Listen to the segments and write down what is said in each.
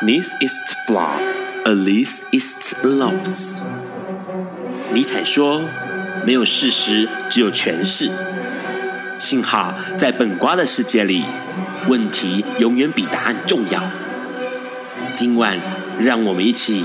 Nichts ist flaw, alles ist Lobs。尼采说，没有事实，只有诠释。幸好在本瓜的世界里，问题永远比答案重要。今晚让我们一起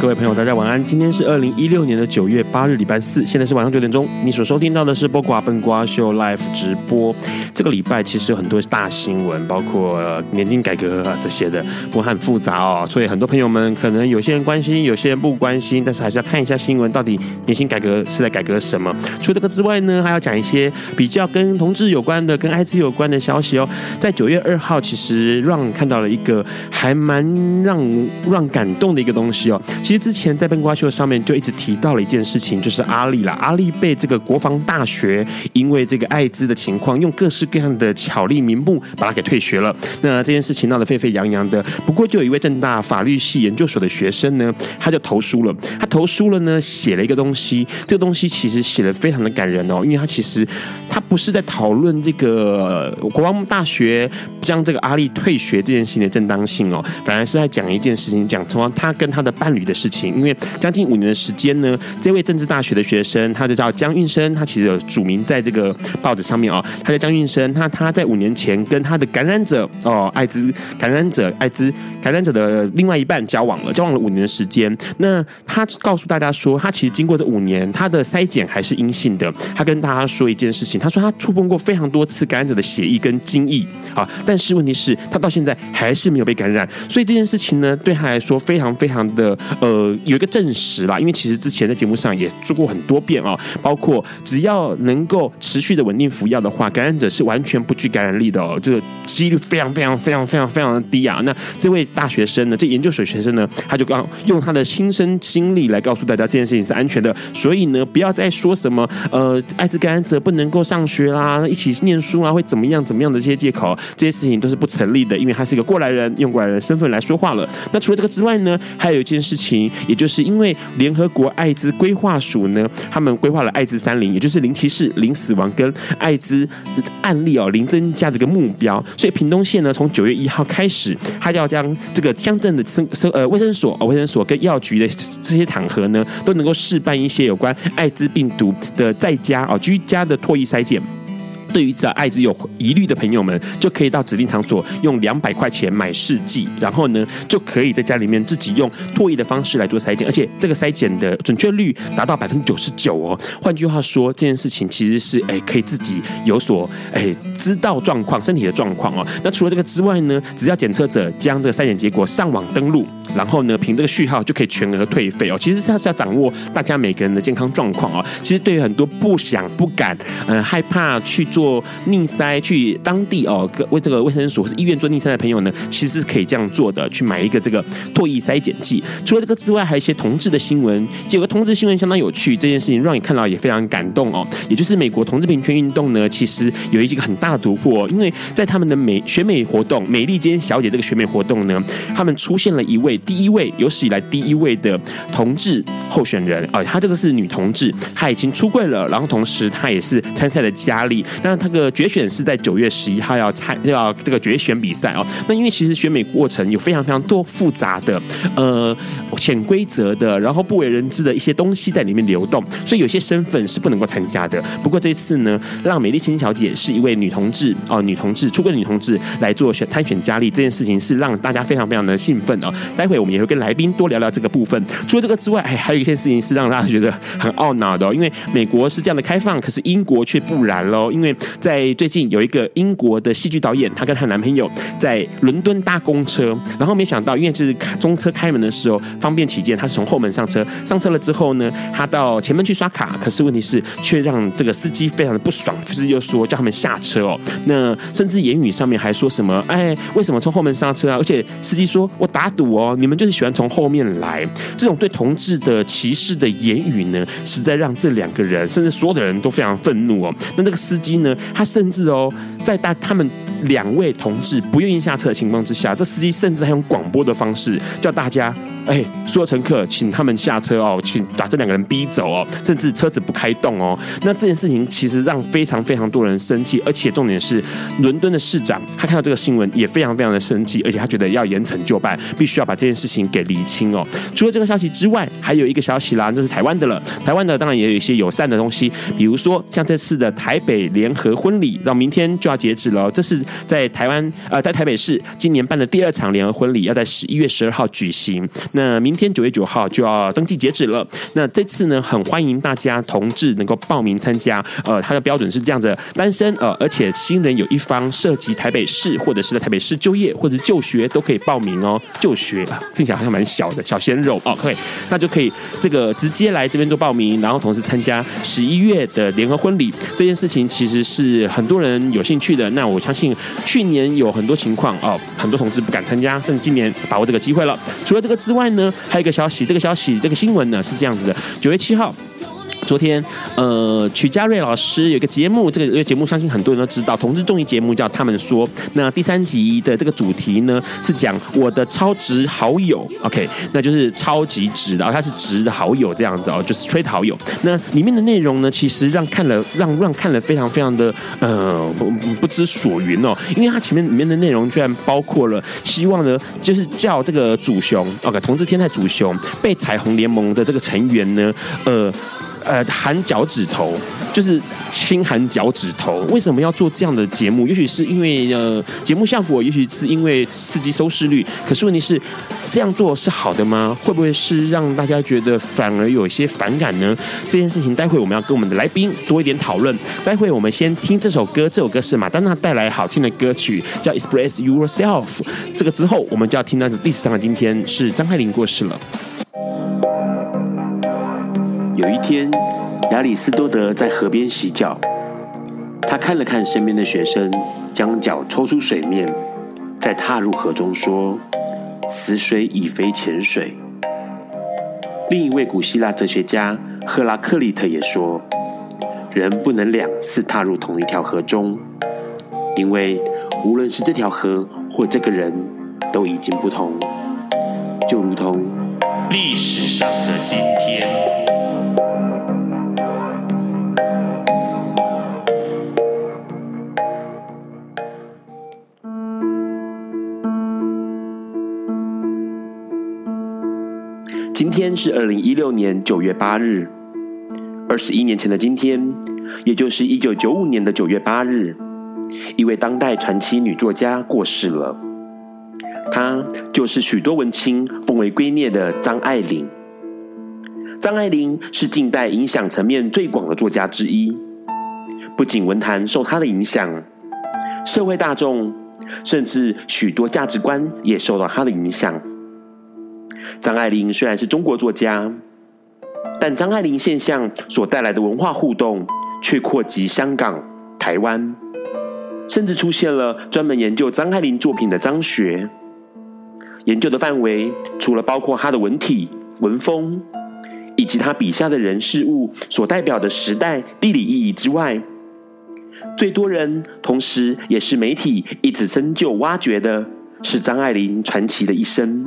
各位朋友，大家晚安。今天是2016年9月8日，礼拜四，现在是晚上9点钟。你所收听到的是播瓜笨瓜秀 Live 直播。这个礼拜其实有很多大新闻，包括年金改革这些的，不过很复杂哦，所以很多朋友们可能有些人关心，有些人不关心，但是还是要看一下新闻，到底年金改革是在改革什么。除了这个之外呢，还要讲一些比较跟同志有关的、跟艾滋有关的消息哦。在9月2号，其实Ron看到了一个还蛮让Ron感动的一个东西哦。其实之前在笨瓜秀上面就一直提到了一件事情，就是阿力被这个国防大学因为这个艾滋的情况，用各式各样的巧立名目把他给退学了。那这件事情闹得沸沸扬扬的，不过就有一位政大法律系研究所的学生呢，他就投书了呢，写了一个东西。这个东西其实写得非常的感人哦，因为他不是在讨论这个国防大学将这个阿力退学这件事情的正当性哦，反而是在讲一件事情，讲从他跟他的伴侣的事情。因为将近5年的时间呢，这位政治大学的学生，他就叫江运生，他其实有署名在这个报纸上面哦。他叫江运生，他在5年前跟他的艾滋感染者的另外一半交往了5年的时间。那他告诉大家说，他其实经过这5年，他的筛检还是阴性的。他跟大家说一件事情，他说他触碰过非常多次感染者的血液跟精液啊，但是问题是，他到现在还是没有被感染。所以这件事情呢，对他来说非常非常的。有一个证实啦，因为其实之前在节目上也做过很多遍哦，包括只要能够持续的稳定服药的话，感染者是完全不具感染力的哦，这个几率非常非常非常非常非常的低啊。那这位大学生呢，这研究所学生呢，他就刚用他的亲身经历来告诉大家这件事情是安全的，所以呢，不要再说什么艾滋感染者不能够上学啦，一起念书啦，会怎么样怎么样的这些借口，这些事情都是不成立的，因为他是一个过来人，用过来人的身份来说话了。那除了这个之外呢，还有一件事情，也就是因为联合国艾滋规划署呢，他们规划了艾滋30，也就是零歧视、零死亡跟艾滋案例零增加的一个目标。所以屏东县呢，从9月1号开始，他要将这个乡镇的卫生所跟药局的这些场合呢，都能够试办一些有关艾滋病毒的在家居家的唾液筛检。对于只要艾滋有疑虑的朋友们，就可以到指定场所用200块钱买试剂，然后呢就可以在家里面自己用唾液的方式来做筛检，而且这个筛检的准确率达到99%哦。换句话说，这件事情其实是可以自己有所知道状况身体的状况哦。那除了这个之外呢，只要检测者将这个筛检结果上网登录，然后呢凭这个序号就可以全额退费哦。其实它是要掌握大家每个人的健康状况哦。其实对于很多不想不敢害怕去做逆筛，去当地为这个卫生所或是医院做逆筛的朋友呢，其实是可以这样做的，去买一个这个唾液筛检剂。除了这个之外，还有一些同志的新闻，有个同志新闻相当有趣，这件事情让你看到也非常感动哦。也就是美国同志平权运动呢，其实有一个很大的突破，因为在他们的选美活动美利坚小姐这个选美活动呢，他们出现了第一位有史以来第一位的同志候选人啊，她这个是女同志，她已经出柜了，然后同时她也是参赛的佳丽。那他的决选是在9月11号要这个决选比赛哦。那因为其实选美过程有非常非常多复杂的潜规则的，然后不为人知的一些东西在里面流动，所以有些身份是不能够参加的。不过这一次呢，让美丽千小姐是一位女同志哦，女同志出柜的女同志来做参选佳丽，这件事情是让大家非常非常的兴奋哦。待会我们也会跟来宾多聊聊这个部分。除了这个之外，还有一件事情是让大家觉得很懊恼的哦，因为美国是这样的开放，可是英国却不然喽。因为在最近有一个英国的戏剧导演，她跟她男朋友在伦敦搭公车，然后没想到因为是中车开门的时候方便起见，她是从后门上车，上车了之后呢，她到前门去刷卡，可是问题是却让这个司机非常的不爽，就是又说叫他们下车哦，那甚至言语上面还说什么哎，为什么从后门上车啊，而且司机说我打赌哦，你们就是喜欢从后面来。这种对同志的歧视的言语呢，实在让这两个人甚至所有的人都非常愤怒哦。那这个司机呢，他甚至哦，在他们两位同志不愿意下车的情况之下，这司机甚至还用广播的方式叫大家哎，所有乘客请他们下车哦，请把这两个人逼走哦，甚至车子不开动哦。那这件事情其实让非常非常多人生气，而且重点是伦敦的市长他看到这个新闻也非常非常的生气，而且他觉得要严惩就办，必须要把这件事情给厘清哦。除了这个消息之外，还有一个消息啦，这是台湾的了。台湾的当然也有一些友善的东西，比如说像这次的台北联合婚礼，到明天就要截止了哦。这是在在台北市今年办的第二场联合婚礼，要在11月12号举行。那明天9月9号就要登记截止了。那这次呢，很欢迎大家同志能够报名参加。它的标准是这样子：单身而且新人有一方涉及台北市或者是在台北市就业或者就学都可以报名哦。就学听起来好像蛮小的小鲜肉哦，可以，那就可以这个直接来这边做报名，然后同时参加11月的联合婚礼。这件事情其实是很多人有兴趣的。那我相信去年有很多情况哦，很多同志不敢参加，但今年把握这个机会了。除了这个之外呢，还有一个消息，这个新闻呢是这样子的：9月7号。昨天，曲家瑞老师有一个节目，这个节目相信很多人都知道，同志综艺节目叫《他们说》。那第3集的这个主题呢，是讲我的超直好友 ，OK， 那就是超级直的，他是直的好友这样子哦，就是 straight 好友。那里面的内容呢，其实让看了非常非常的不知所云哦，因为他里面的内容居然包括了希望呢，就是叫这个主雄 ，OK， 同志天才主雄被彩虹联盟的这个成员呢，含脚趾头，就是轻含脚趾头。为什么要做这样的节目？也许是因为节目效果，也许是因为刺激收视率。可是问题是，这样做是好的吗？会不会是让大家觉得反而有一些反感呢？这件事情，待会我们要跟我们的来宾多一点讨论。待会我们先听这首歌，这首歌是马丹娜带来好听的歌曲，叫《Express Yourself》。这个之后，我们就要听到历史上的今天是张爱玲过世了。有一天，亚里斯多德在河边洗脚，他看了看身边的学生，将脚抽出水面，再踏入河中，说：“此水已非前水。”另一位古希腊哲学家赫拉克利特也说：“人不能2次踏入同一条河中，因为无论是这条河或这个人，都已经不同。”就如同历史上的今天。今天是2016年9月8日，21年前的今天，也就是1995年的9月8日，一位当代传奇女作家过世了。她就是许多文青奉为圭臬的张爱玲。张爱玲是近代影响层面最广的作家之一，不仅文坛受她的影响，社会大众甚至许多价值观也受到她的影响。张爱玲虽然是中国作家，但张爱玲现象所带来的文化互动却扩及香港、台湾，甚至出现了专门研究张爱玲作品的张学。研究的范围除了包括她的文体、文风，以及她笔下的人事物所代表的时代、地理意义之外，最多人同时也是媒体一直深究挖掘的是张爱玲传奇的一生。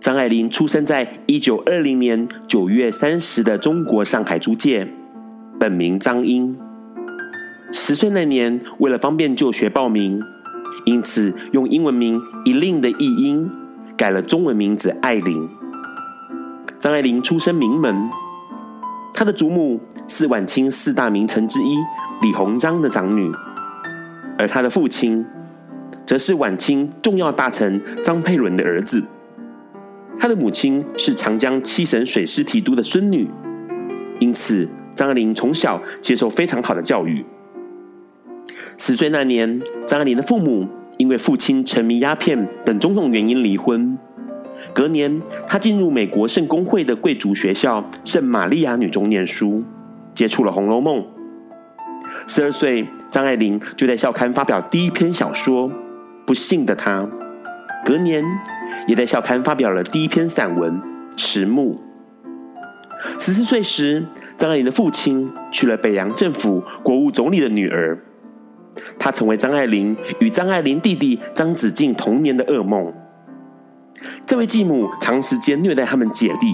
张爱玲出生在1920年9月30的中国上海租界，本名张英。10岁那年，为了方便就学报名，因此用英文名Eileen的译音改了中文名字艾琳。张爱玲出身名门，她的祖母是晚清4大名臣之一李鸿章的长女，而她的父亲则是晚清重要大臣张佩伦的儿子。他的母亲是长江7省水师提督的孙女，因此张爱玲从小接受非常好的教育。10岁那年，张爱玲的父母因为父亲沉迷鸦片等种种原因离婚。隔年，她进入美国圣公会的贵族学校圣玛利亚女中念书，接触了《红楼梦》。12岁，张爱玲就在校刊发表第一篇小说《不幸的她》，隔年也在校刊发表了第一篇散文《迟暮》。14岁时，张爱玲的父亲娶了北洋政府国务总理的女儿，她成为张爱玲与张爱玲弟弟张子静童年的噩梦。这位继母长时间虐待他们姐弟。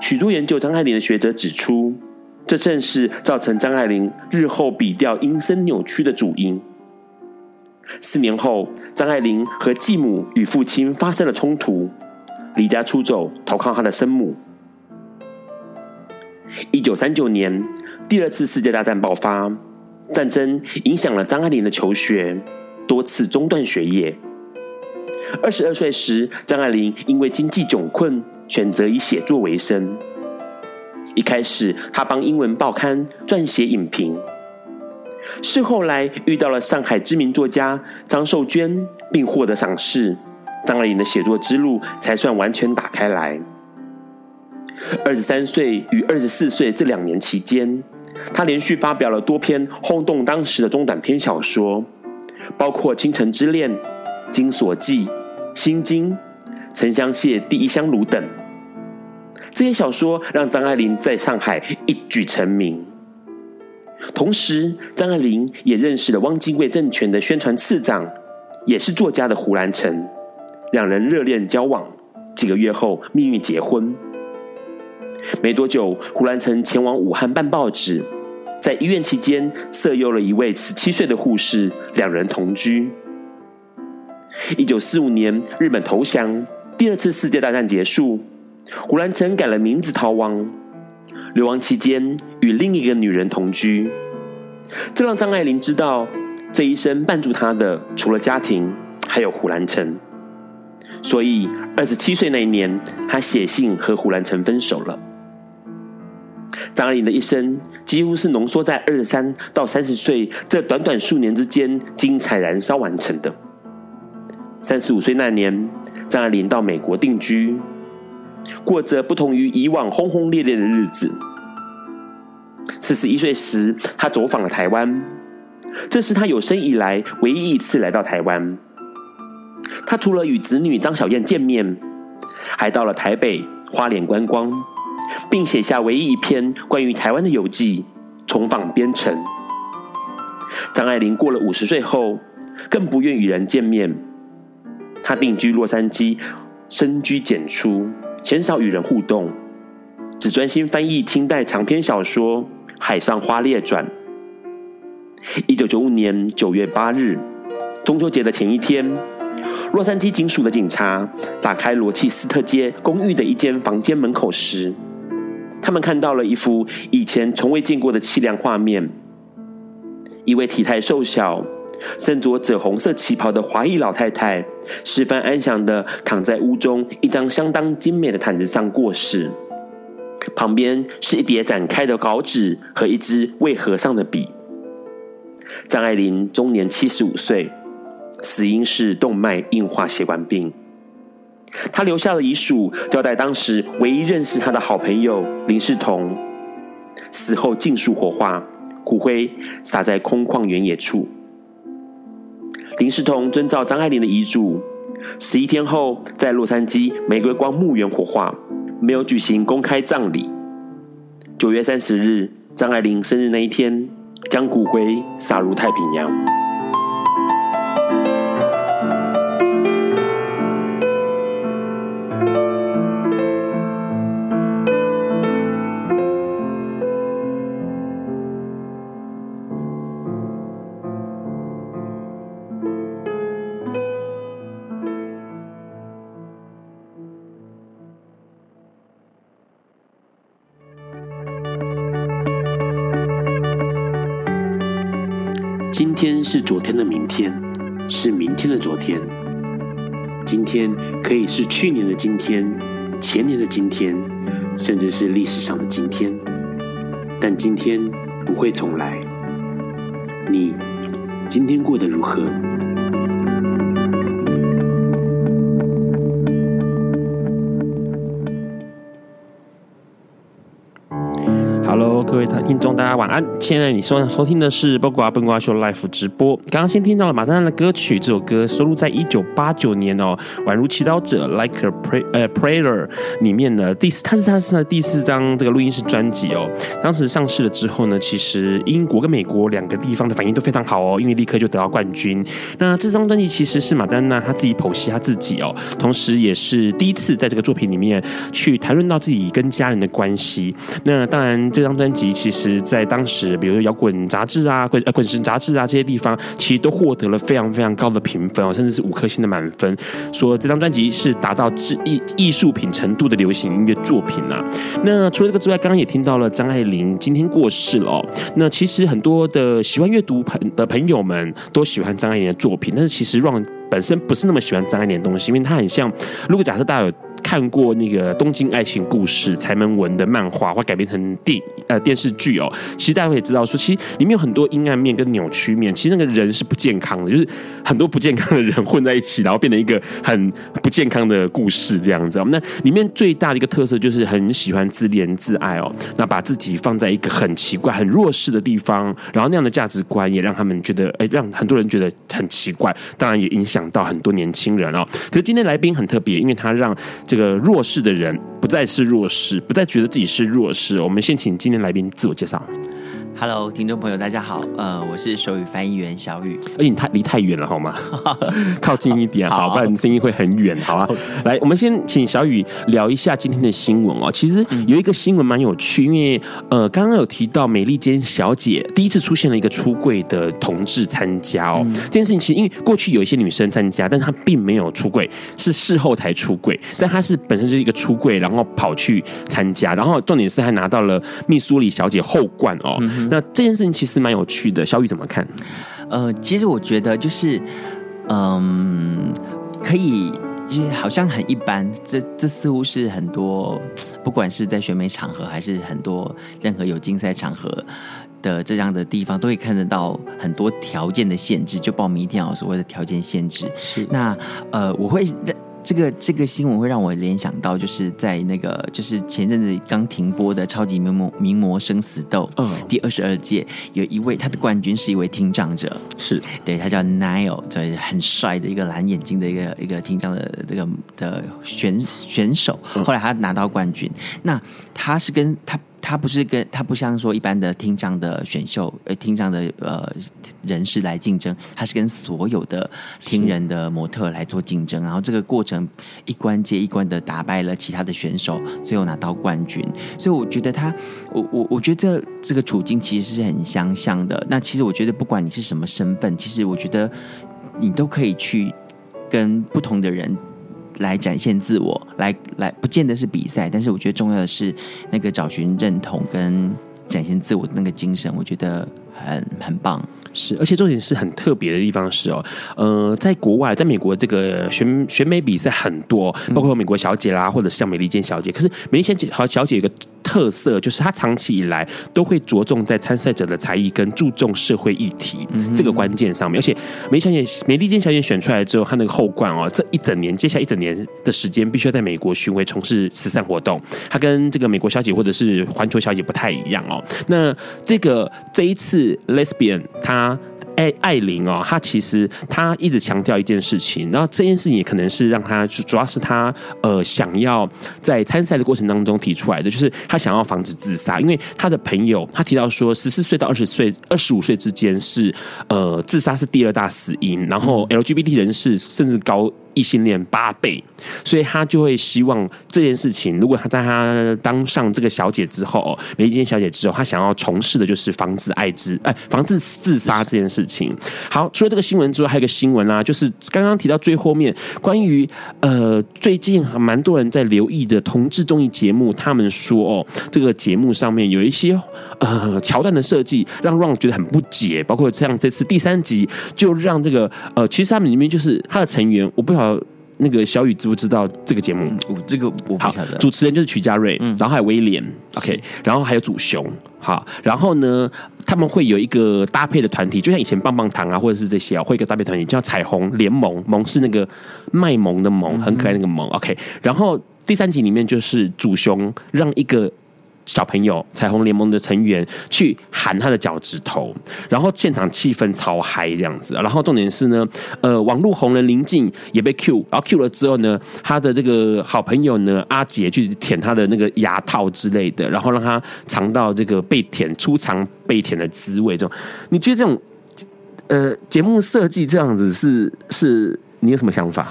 许多研究张爱玲的学者指出，这正是造成张爱玲日后笔调阴森扭曲的主因。4年后，张爱玲和继母与父亲发生了冲突，离家出走，投靠她的生母。1939年，第2次世界大战爆发，战争影响了张爱玲的求学，多次中断学业。22岁时，张爱玲因为经济窘困，选择以写作为生。一开始，她帮英文报刊撰写影评，是后来遇到了上海知名作家张寿娟，并获得赏识，张爱玲的写作之路才算完全打开来。23岁与24岁这2年期间，她连续发表了多篇轰动当时的中短篇小说，包括《倾城之恋》、《金锁记》、《心经》、《沉香屑第一香炉》等。这些小说让张爱玲在上海一举成名。同时，张爱玲也认识了汪精卫政权的宣传次长，也是作家的胡兰成，两人热恋交往，几个月后秘密结婚。没多久，胡兰成前往武汉办报纸，在医院期间色诱了一位17岁的护士，两人同居。1945年，日本投降，第2次世界大战结束，胡兰成改了名字逃亡。流亡期间，与另一个女人同居，这让张爱玲知道，这一生绊住她的除了家庭，还有胡兰成。所以27岁那一年，她写信和胡兰成分手了。张爱玲的一生几乎是浓缩在23到30岁这短短数年之间精彩燃烧完成的。35岁那年，张爱玲到美国定居，过着不同于以往轰轰烈烈的日子。41岁时，她走访了台湾，这是她有生以来唯一一次来到台湾。她除了与子女张小燕见面，还到了台北、花莲观光，并写下唯一一篇关于台湾的游记《重访边城》。张爱玲过了50岁后，更不愿与人见面，她定居洛杉矶，深居简出，鲜少与人互动，只专心翻译清代长篇小说《海上花列传》。1995年9月8日，中秋节的前一天，洛杉矶警署的警察打开罗切斯特街公寓的一间房间门口时，他们看到了一幅以前从未见过的凄凉画面。一位体态瘦小、身着赭红色旗袍的华裔老太太，十分安详地躺在屋中一张相当精美的毯子上过世，旁边是一叠展开的稿纸和一支未合上的笔。张爱玲终年75岁，死因是动脉硬化血管病。她留下了遗书，交代当时唯一认识她的好朋友林世同，死后尽数火化，骨灰撒在空旷原野处。林世同遵照张爱玲的遗嘱，11天后在洛杉矶玫瑰光墓园火化，没有举行公开葬礼。9月30日，张爱玲生日那一天，将骨灰撒入太平洋。今天是昨天的明天，是明天的昨天。今天可以是去年的今天，前年的今天，甚至是历史上的今天。但今天不会重来。你今天过得如何？各位听众，大家晚安。现在你收听的是包括笨瓜秀 Live 直播。刚刚先听到了马丹娜的歌曲，这首歌收录在1989年哦，《宛如祈祷者》Like a Prayer 里面的第四张这个录音室专辑哦。当时上市了之后呢，其实英国跟美国两个地方的反应都非常好哦，因为立刻就得到冠军。那这张专辑其实是马丹娜她自己剖析她自己哦，同时也是第一次在这个作品里面去谈论到自己跟家人的关系。那当然，这张专辑。其实在当时比如说摇滚杂志啊滚石杂志啊这些地方其实都获得了非常非常高的评分、哦、甚至是5颗星的满分，说这张专辑是达到艺术品程度的流行音乐作品啊。那除了这个之外，刚刚也听到了张爱玲今天过世了、哦、那其实很多的喜欢阅读的朋友们都喜欢张爱玲的作品，但是其实 Ron 本身不是那么喜欢张爱玲的东西，因为她很像，如果假设大家有看过那个《东京爱情故事》柴门文的漫画，会改编成电视剧哦。其实大家可以知道说，其实里面有很多阴暗面跟扭曲面。其实那个人是不健康的，就是很多不健康的人混在一起，然后变成一个很不健康的故事这样子、哦。那里面最大的一个特色就是很喜欢自怜自爱哦，那把自己放在一个很奇怪、很弱势的地方，然后那样的价值观也让他们觉得，让很多人觉得很奇怪。当然也影响到很多年轻人哦。可是今天来宾很特别，因为他让这个弱势的人不再是弱势，不再觉得自己是弱势。我们先请今天来宾自我介绍。Hello， 听众朋友，大家好，我是手语翻译员小雨。而且你离太远了好吗？靠近一点好，不然声音会很远，好啊。来，我们先请小雨聊一下今天的新闻哦。其实有一个新闻蛮有趣，因为刚刚有提到美利坚小姐第一次出现了一个出柜的同志参加哦。这件事情其实因为过去有一些女生参加，但她并没有出柜，是事后才出柜，但她是本身就是一个出柜，然后跑去参加，然后重点是还拿到了密苏里小姐后冠哦。那这件事情其实蛮有趣的，小雨怎么看？其实我觉得就是，可以，就是好像很一般，这似乎是很多，不管是在选美场合，还是很多任何有竞赛场合的这样的地方，都会看得到很多条件的限制，就报名一定要有所谓的条件限制。是那我会。这个新闻会让我联想到，就是在那个就是前阵子刚停播的《超级名模生死斗》第22届，有一位他的冠军是一位听障者，是对他叫 Niall， 对，很帅的一个蓝眼睛的一个听障的这个的选手，后来他拿到冠军。那他是跟他不像说一般的听障的选秀，听障的人士来竞争，他是跟所有的听人的模特来做竞争，然后这个过程一关接一关的打败了其他的选手，最后拿到冠军。所以我觉得我觉得这个处境其实是很相像的。那其实我觉得不管你是什么身份，其实我觉得你都可以去跟不同的人。来展现自我，来，不见得是比赛，但是我觉得重要的是那个找寻认同跟展现自我的那个精神，我觉得很棒。是，而且重点是很特别的地方是哦，在国外，在美国这个选美比赛很多，包括美国小姐啦，或者像美利坚小姐。可是美利坚小姐有一个特色，就是她长期以来都会着重在参赛者的才艺跟注重社会议题这个关键上面。而且美利坚小姐选出来之后，她那个后冠哦，这一整年，接下来一整年的时间，必须要在美国巡回从事慈善活动。她跟这个美国小姐或者是环球小姐不太一样哦。那这一次 lesbian 她。艾琳哦，她其实她一直强调一件事情，然后这件事情也可能是让她主要是她想要在参赛的过程当中提出来的，就是她想要防止自杀，因为她的朋友她提到说14岁到20岁、25岁之间是自杀是第2大死因，然后 LGBT 人士甚至高。异性恋8倍，所以他就会希望这件事情。如果他在他当上这个小姐之后，美利坚小姐之后，他想要从事的就是防止自杀这件事情。好，除了这个新闻之外，还有一个新闻啦、啊，就是刚刚提到最后面关于最近蛮多人在留意的同志综艺节目，他们说哦，这个节目上面有一些桥段的设计让 Ron 觉得很不解，包括像这次第3集就让这个其实他们里面就是他的成员，我不晓得那个小雨知不知道这个节目？这个我不晓得。主持人就是曲家瑞，然后还有威廉 ，OK， 然后还有祖雄，好，然后呢，他们会有一个搭配的团体，就像以前棒棒糖啊，或者是这些啊，会一个搭配团体叫彩虹联盟，盟是那个卖萌的萌，很可爱那个萌 ，OK。然后第三集里面就是祖雄让一个小朋友彩虹联盟的成员去喊他的脚趾头，然后现场气氛超嗨这样子。然后重点是呢，网络红人林静也被 Q， 然后 Q 了之后呢，他的这个好朋友呢阿杰去舔他的那个牙套之类的，然后让他尝到这个被舔初尝被舔的滋味。这种你觉得这种节目设计这样子是你有什么想法？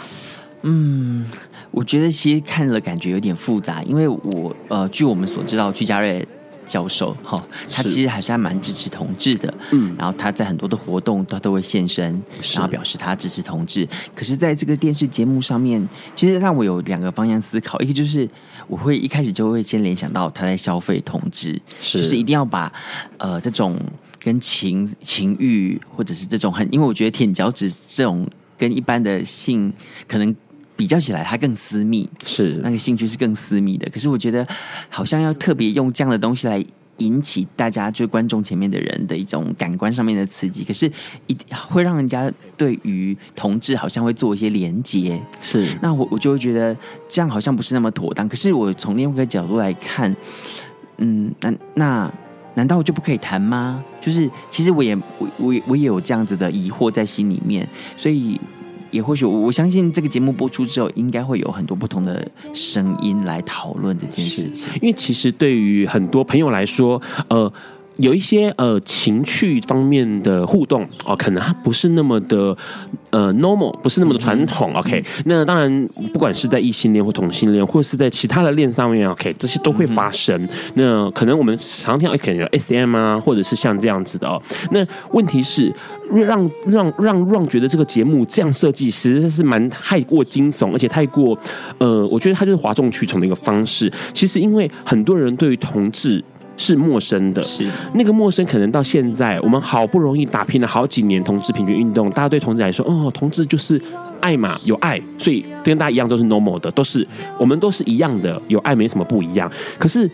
嗯。我觉得其实看了感觉有点复杂，因为我据我们所知道，屈家瑞教授哈，他其实还是蛮支持同志的，嗯，然后他在很多的活动他都会现身，然后表示他支持同志。可是，在这个电视节目上面，其实让我有两个方向思考，一个就是我会一开始就会先联想到他在消费同志，就是一定要把这种跟情欲或者是这种很，因为我觉得舔脚趾这种跟一般的性可能。比较起来，它更私密，是那个兴趣是更私密的。可是我觉得，好像要特别用这样的东西来引起大家，就是观众前面的人的一种感官上面的刺激。可是，会让人家对于同志好像会做一些连结。是，那我就会觉得这样好像不是那么妥当。可是我从另外一个角度来看，嗯，那。难道我就不可以谈吗？就是其实我也有这样子的疑惑在心里面，所以。也或许我相信这个节目播出之后应该会有很多不同的声音来讨论这件事情，因为其实对于很多朋友来说有一些情趣方面的互动哦，可能它不是那么的normal， 不是那么的传统。OK， 那当然，不管是在异性恋或同性恋，或是在其他的恋上面 ，OK， 这些都会发生。那可能我们常听到可能有 SM 啊，或者是像这样子的哦。那问题是，让觉得这个节目这样设计，实在是蛮太过惊悚，而且太过我觉得它就是哗众取宠的一个方式。其实，因为很多人对于同志。是陌生的，是那个陌生，可能到现在我们好不容易打拼了好几年同志平权运动，大家对同志来说，哦，同志就是爱嘛，有爱，所以跟大家一样都是 normal 的，都是我们都是一样的，有爱没什么不一样。可是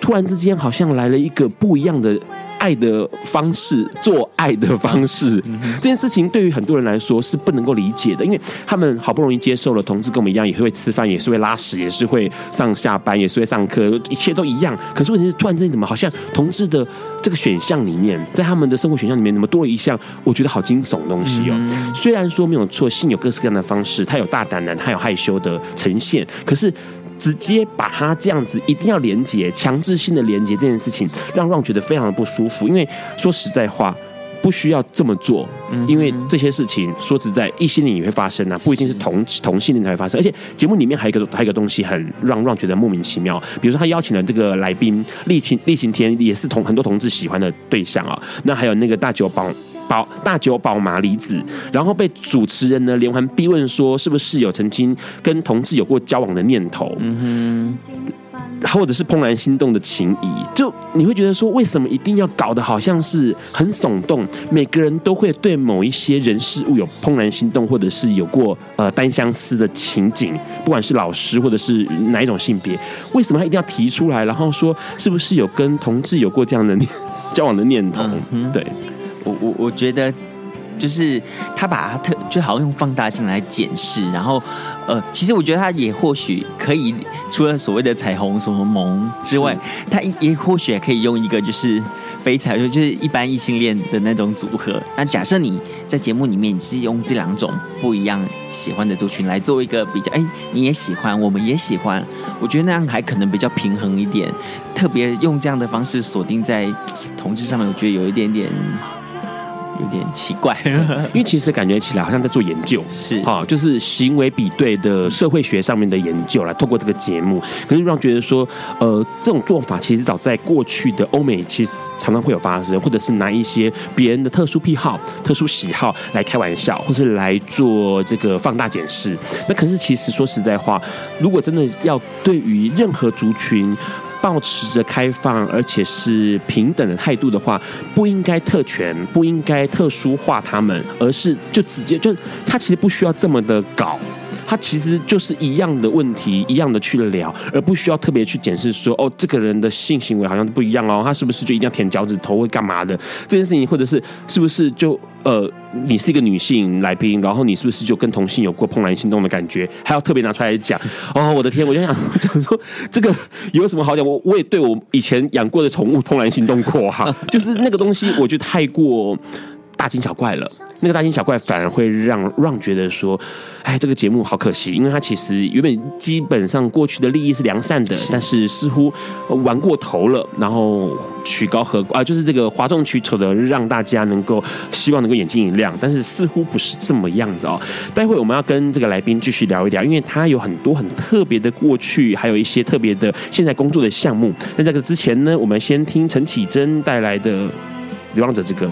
突然之间，好像来了一个不一样的爱的方式，做爱的方式，这件事情对于很多人来说是不能够理解的，因为他们好不容易接受了同志跟我们一样，也会吃饭，也是会拉屎，也是会上下班，也是会上课，一切都一样。可是问题是，突然之间怎么好像同志的这个选项里面，在他们的生活选项里面，怎么多了一项我觉得好惊悚的东西哦。虽然说没有错，性有各式各样的方式，它有大胆的，它有害羞的呈现，可是。直接把它这样子一定要连结，强制性的连结这件事情，让Ron觉得非常的不舒服。因为说实在话，不需要这么做，因为这些事情说实在，异性恋也会发生啊，不一定是同性恋才会发生。而且节目里面还有一个东西很让Ron觉得莫名其妙，比如说他邀请了这个来宾厉晴天，也是很多同志喜欢的对象啊、哦。那还有那个大久保麻里子，然后被主持人呢连环逼问说，是不是有曾经跟同志有过交往的念头，或者是怦然心动的情谊，就你会觉得说，为什么一定要搞得好像是很耸动？每个人都会对某一些人事物有怦然心动，或者是有过单相思的情景，不管是老师或者是哪一种性别，为什么他一定要提出来，然后说是不是有跟同志有过这样的交往的念头？对。我觉得就是他把它就好像用放大镜来检视，然后其实我觉得他也或许可以除了所谓的彩虹什么萌之外，他也或许也可以用一个就是非彩虹，就是一般异性恋的那种组合。那假设你在节目里面你是用这两种不一样喜欢的族群来做一个比较，哎，你也喜欢，我们也喜欢，我觉得那样还可能比较平衡一点。特别用这样的方式锁定在同志上面，我觉得有点奇怪，因为其实感觉起来好像在做研究，是啊、哦，就是行为比对的社会学上面的研究来透过这个节目。可是Ron觉得说，这种做法其实早在过去的欧美其实常常会有发生，或者是拿一些别人的特殊癖好、特殊喜好来开玩笑，或是来做这个放大检视。那可是其实说实在话，如果真的要对于任何族群。抱持着开放而且是平等的态度的话，不应该特权，不应该特殊化他们，而是就直接就他其实不需要这么的搞，他其实就是一样的问题，一样的去聊，而不需要特别去检视说，哦，这个人的性行为好像不一样哦，他是不是就一定要舔脚趾头会干嘛的这件事情，或者是是不是就你是一个女性来宾，然后你是不是就跟同性有过怦然心动的感觉，还要特别拿出来讲。哦，我的天，我就想讲说这个有什么好讲，我也对我以前养过的宠物怦然心动过哈，就是那个东西我觉得太过大惊小怪了，那个大惊小怪反而会让觉得说，哎，这个节目好可惜，因为它其实原本基本上过去的利益是良善的，但是似乎玩过头了，然后曲高和寡，就是这个哗众取宠的，让大家能够希望能够眼睛一亮，但是似乎不是这么样子哦。待会我们要跟这个来宾继续聊一聊，因为他有很多很特别的过去，还有一些特别的现在工作的项目。那在这个之前呢，我们先听陈绮贞带来的《流浪者之歌》。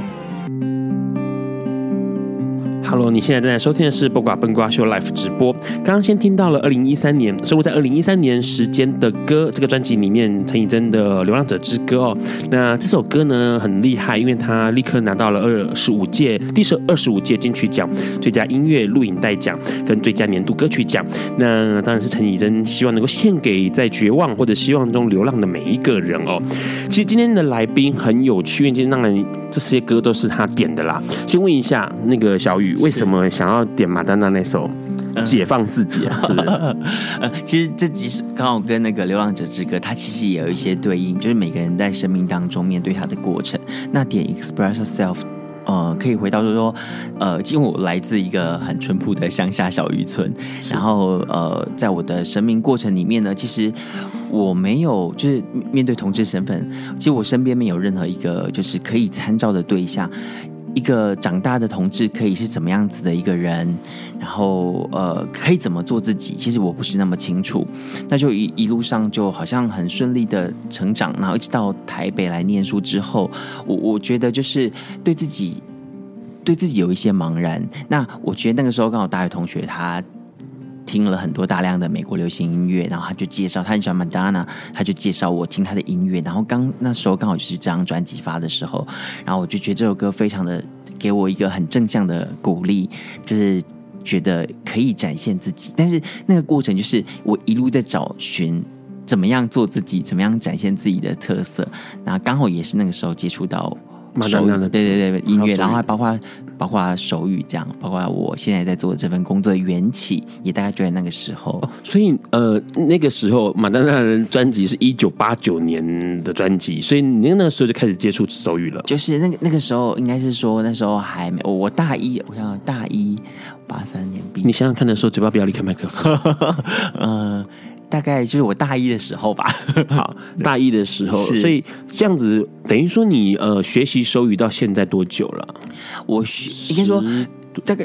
Hello， 你现在正在收听的是八卦笨瓜秀 Live 直播。刚刚先听到了2013年收录在2013年时间的歌，这个专辑里面陈绮贞的《流浪者之歌》哦。那这首歌呢很厉害，因为它立刻拿到了第25届金曲奖最佳音乐录影带奖跟最佳年度歌曲奖。那当然是陈绮贞希望能够献给在绝望或者希望中流浪的每一个人哦。其实今天的来宾很有趣，因为今天当然这些歌都是他点的啦。先问一下那个小雨。为什么想要点马丹娜那首《解放自己》啊？是不是？其实这集刚好跟那个《流浪者之歌》，它其实也有一些对应，就是每个人在生命当中面对它的过程。那点 Express Yourself。可以回到说，因为我来自一个很淳朴的乡下小渔村，然后在我的生命过程里面呢，其实我没有就是面对同志身份，其实我身边没有任何一个就是可以参照的对象。一个长大的同志可以是怎么样子的一个人，然后可以怎么做自己，其实我不是那么清楚。那就一路上就好像很顺利的成长，然后一直到台北来念书之后，我觉得就是对自己有一些茫然。那我觉得那个时候刚好大学同学他听了很多大量的美国流行音乐，然后他就介绍他很喜欢 Madonna， 他就介绍我听他的音乐，然后那时候刚好就是这张专辑发的时候，然后我就觉得这首歌非常的给我一个很正向的鼓励，就是觉得可以展现自己，但是那个过程就是我一路在找寻怎么样做自己，怎么样展现自己的特色，然后刚好也是那个时候接触到手语，对音乐，然后还包括手语这样，包括我现在在做这份工作的缘起，也大概就在那个时候。哦，所以那个时候马丹娜的专辑是1989年的专辑，所以你那个时候就开始接触手语了。就是那个时候，应该是说那时候还没我大一，我想大一83年毕业。你想想看的时候，嘴巴不要离开麦克风。大概就是我大一的时候吧。好，大一的时候，所以这样子等于说你学习手语到现在多久了？我应该说大概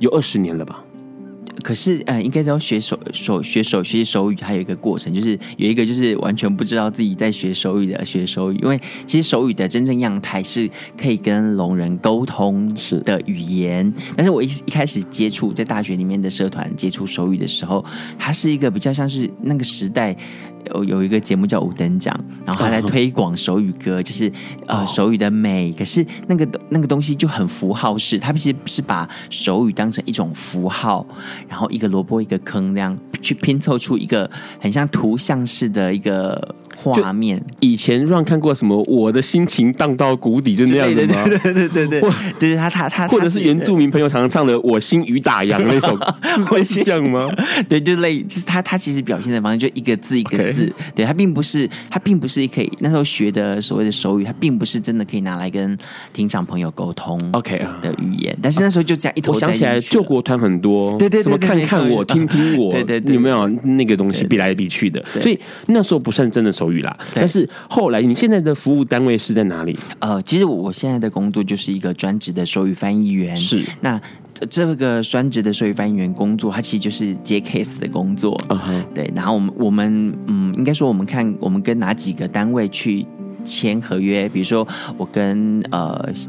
有20年了吧。可是应该要学习手语，还有一个过程，就是有一个就是完全不知道自己在学手语的学手语，因为其实手语的真正样态是可以跟聋人沟通的语言，但是我一开始接触在大学里面的社团接触手语的时候，它是一个比较像是那个时代。有一个节目叫五等奖，然后他在推广手语歌，就是手语的美，可是那个东西就很符号式，他其实是把手语当成一种符号，然后一个萝卜一个坑那样去拼凑出一个很像图像式的一个画面。以前Ron看过什么我的心情荡到谷底就那样的吗？对，就是他或者是原住民朋友常常唱的我心雨打烊那首会是这样吗？对，就类就是他其实表现的方式就一个字一个字。Okay.对，它并不是可以那时候学的所谓的手语，它并不是真的可以拿来跟听障朋友沟通 OK 的语言， okay. 但是那时候就这样一头栽进去了。我想起来救国团很多，对对对，什么看看我听听我，对，有没有那个东西比来比去的，所以那时候不算真的手语啦。但是后来你现在的服务单位是在哪里？其实我现在的工作就是一个专职的手语翻译员，是那。这个专职的手语翻译员工作，它其实就是接 case 的工作。Uh-huh. 对，然后我们应该说我们看我们跟哪几个单位去签合约，比如说我跟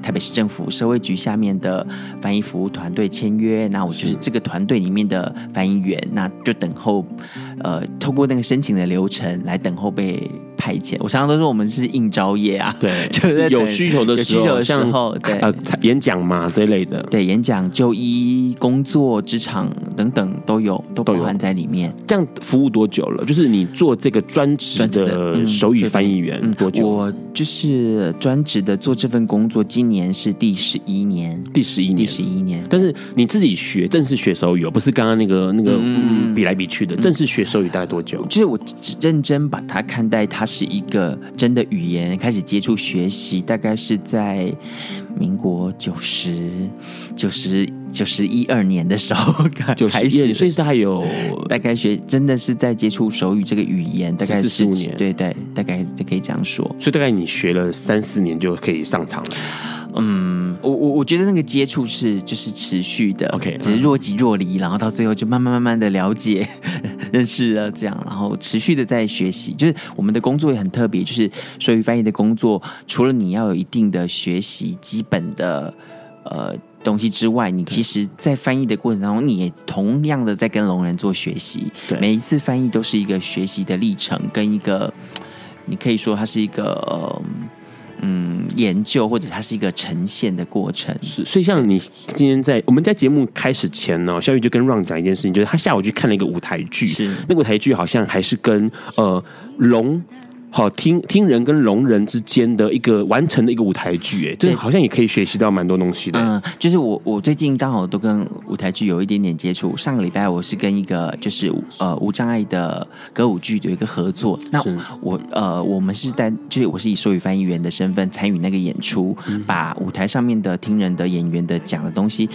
台北市政府社会局下面的翻译服务团队签约，那我就是这个团队里面的翻译员，那就等候透过那个申请的流程来等候被排遣。我常常都说我们是应招业啊，对，就是有需求的时候，对，演讲嘛这类的，对，演讲、就医、工作、职场等等都有，都包含在里面。这样服务多久了？就是你做这个专职的手语翻译员多久？我就是专职的做这份工作，今年是第11年，第11年。但是你自己学正式学手语哦，不是刚刚那个比来比去的，正式学手语大概多久？就是我认真把它看待，它是一个真的语言，开始接触学习，大概是在民国92年的时候开始，所以他有大概学，真的是在接触手语这个语言，大概是15年，对对，大概可以这样说。所以大概你学了3-4年就可以上场了。嗯，我觉得那个接触是就是持续的 ，OK， 只是若即若离，然后到最后就慢慢的了解、认识了这样，然后持续的在学习。就是我们的工作也很特别，就是手语翻译的工作，除了你要有一定的学习基本的东西之外，你其实在翻译的过程当中，你也同样的在跟聋人做学习。每一次翻译都是一个学习的历程，跟一个你可以说它是一个研究，或者它是一个呈现的过程。所以像你今天我们在节目开始前呢，小雨就跟 Ron 讲一件事情，就是他下午去看了一个舞台剧，那个舞台剧好像还是跟听人跟聋人之间的一个完成的一个舞台剧，这好像也可以学习到蛮多东西的。就是我最近刚好都跟舞台剧有一点点接触。上个礼拜我是跟一个就是无障碍的歌舞剧有一个合作，那我们是在就是我是以手语翻译员的身份参与那个演出，把舞台上面的听人的演员的讲的东西，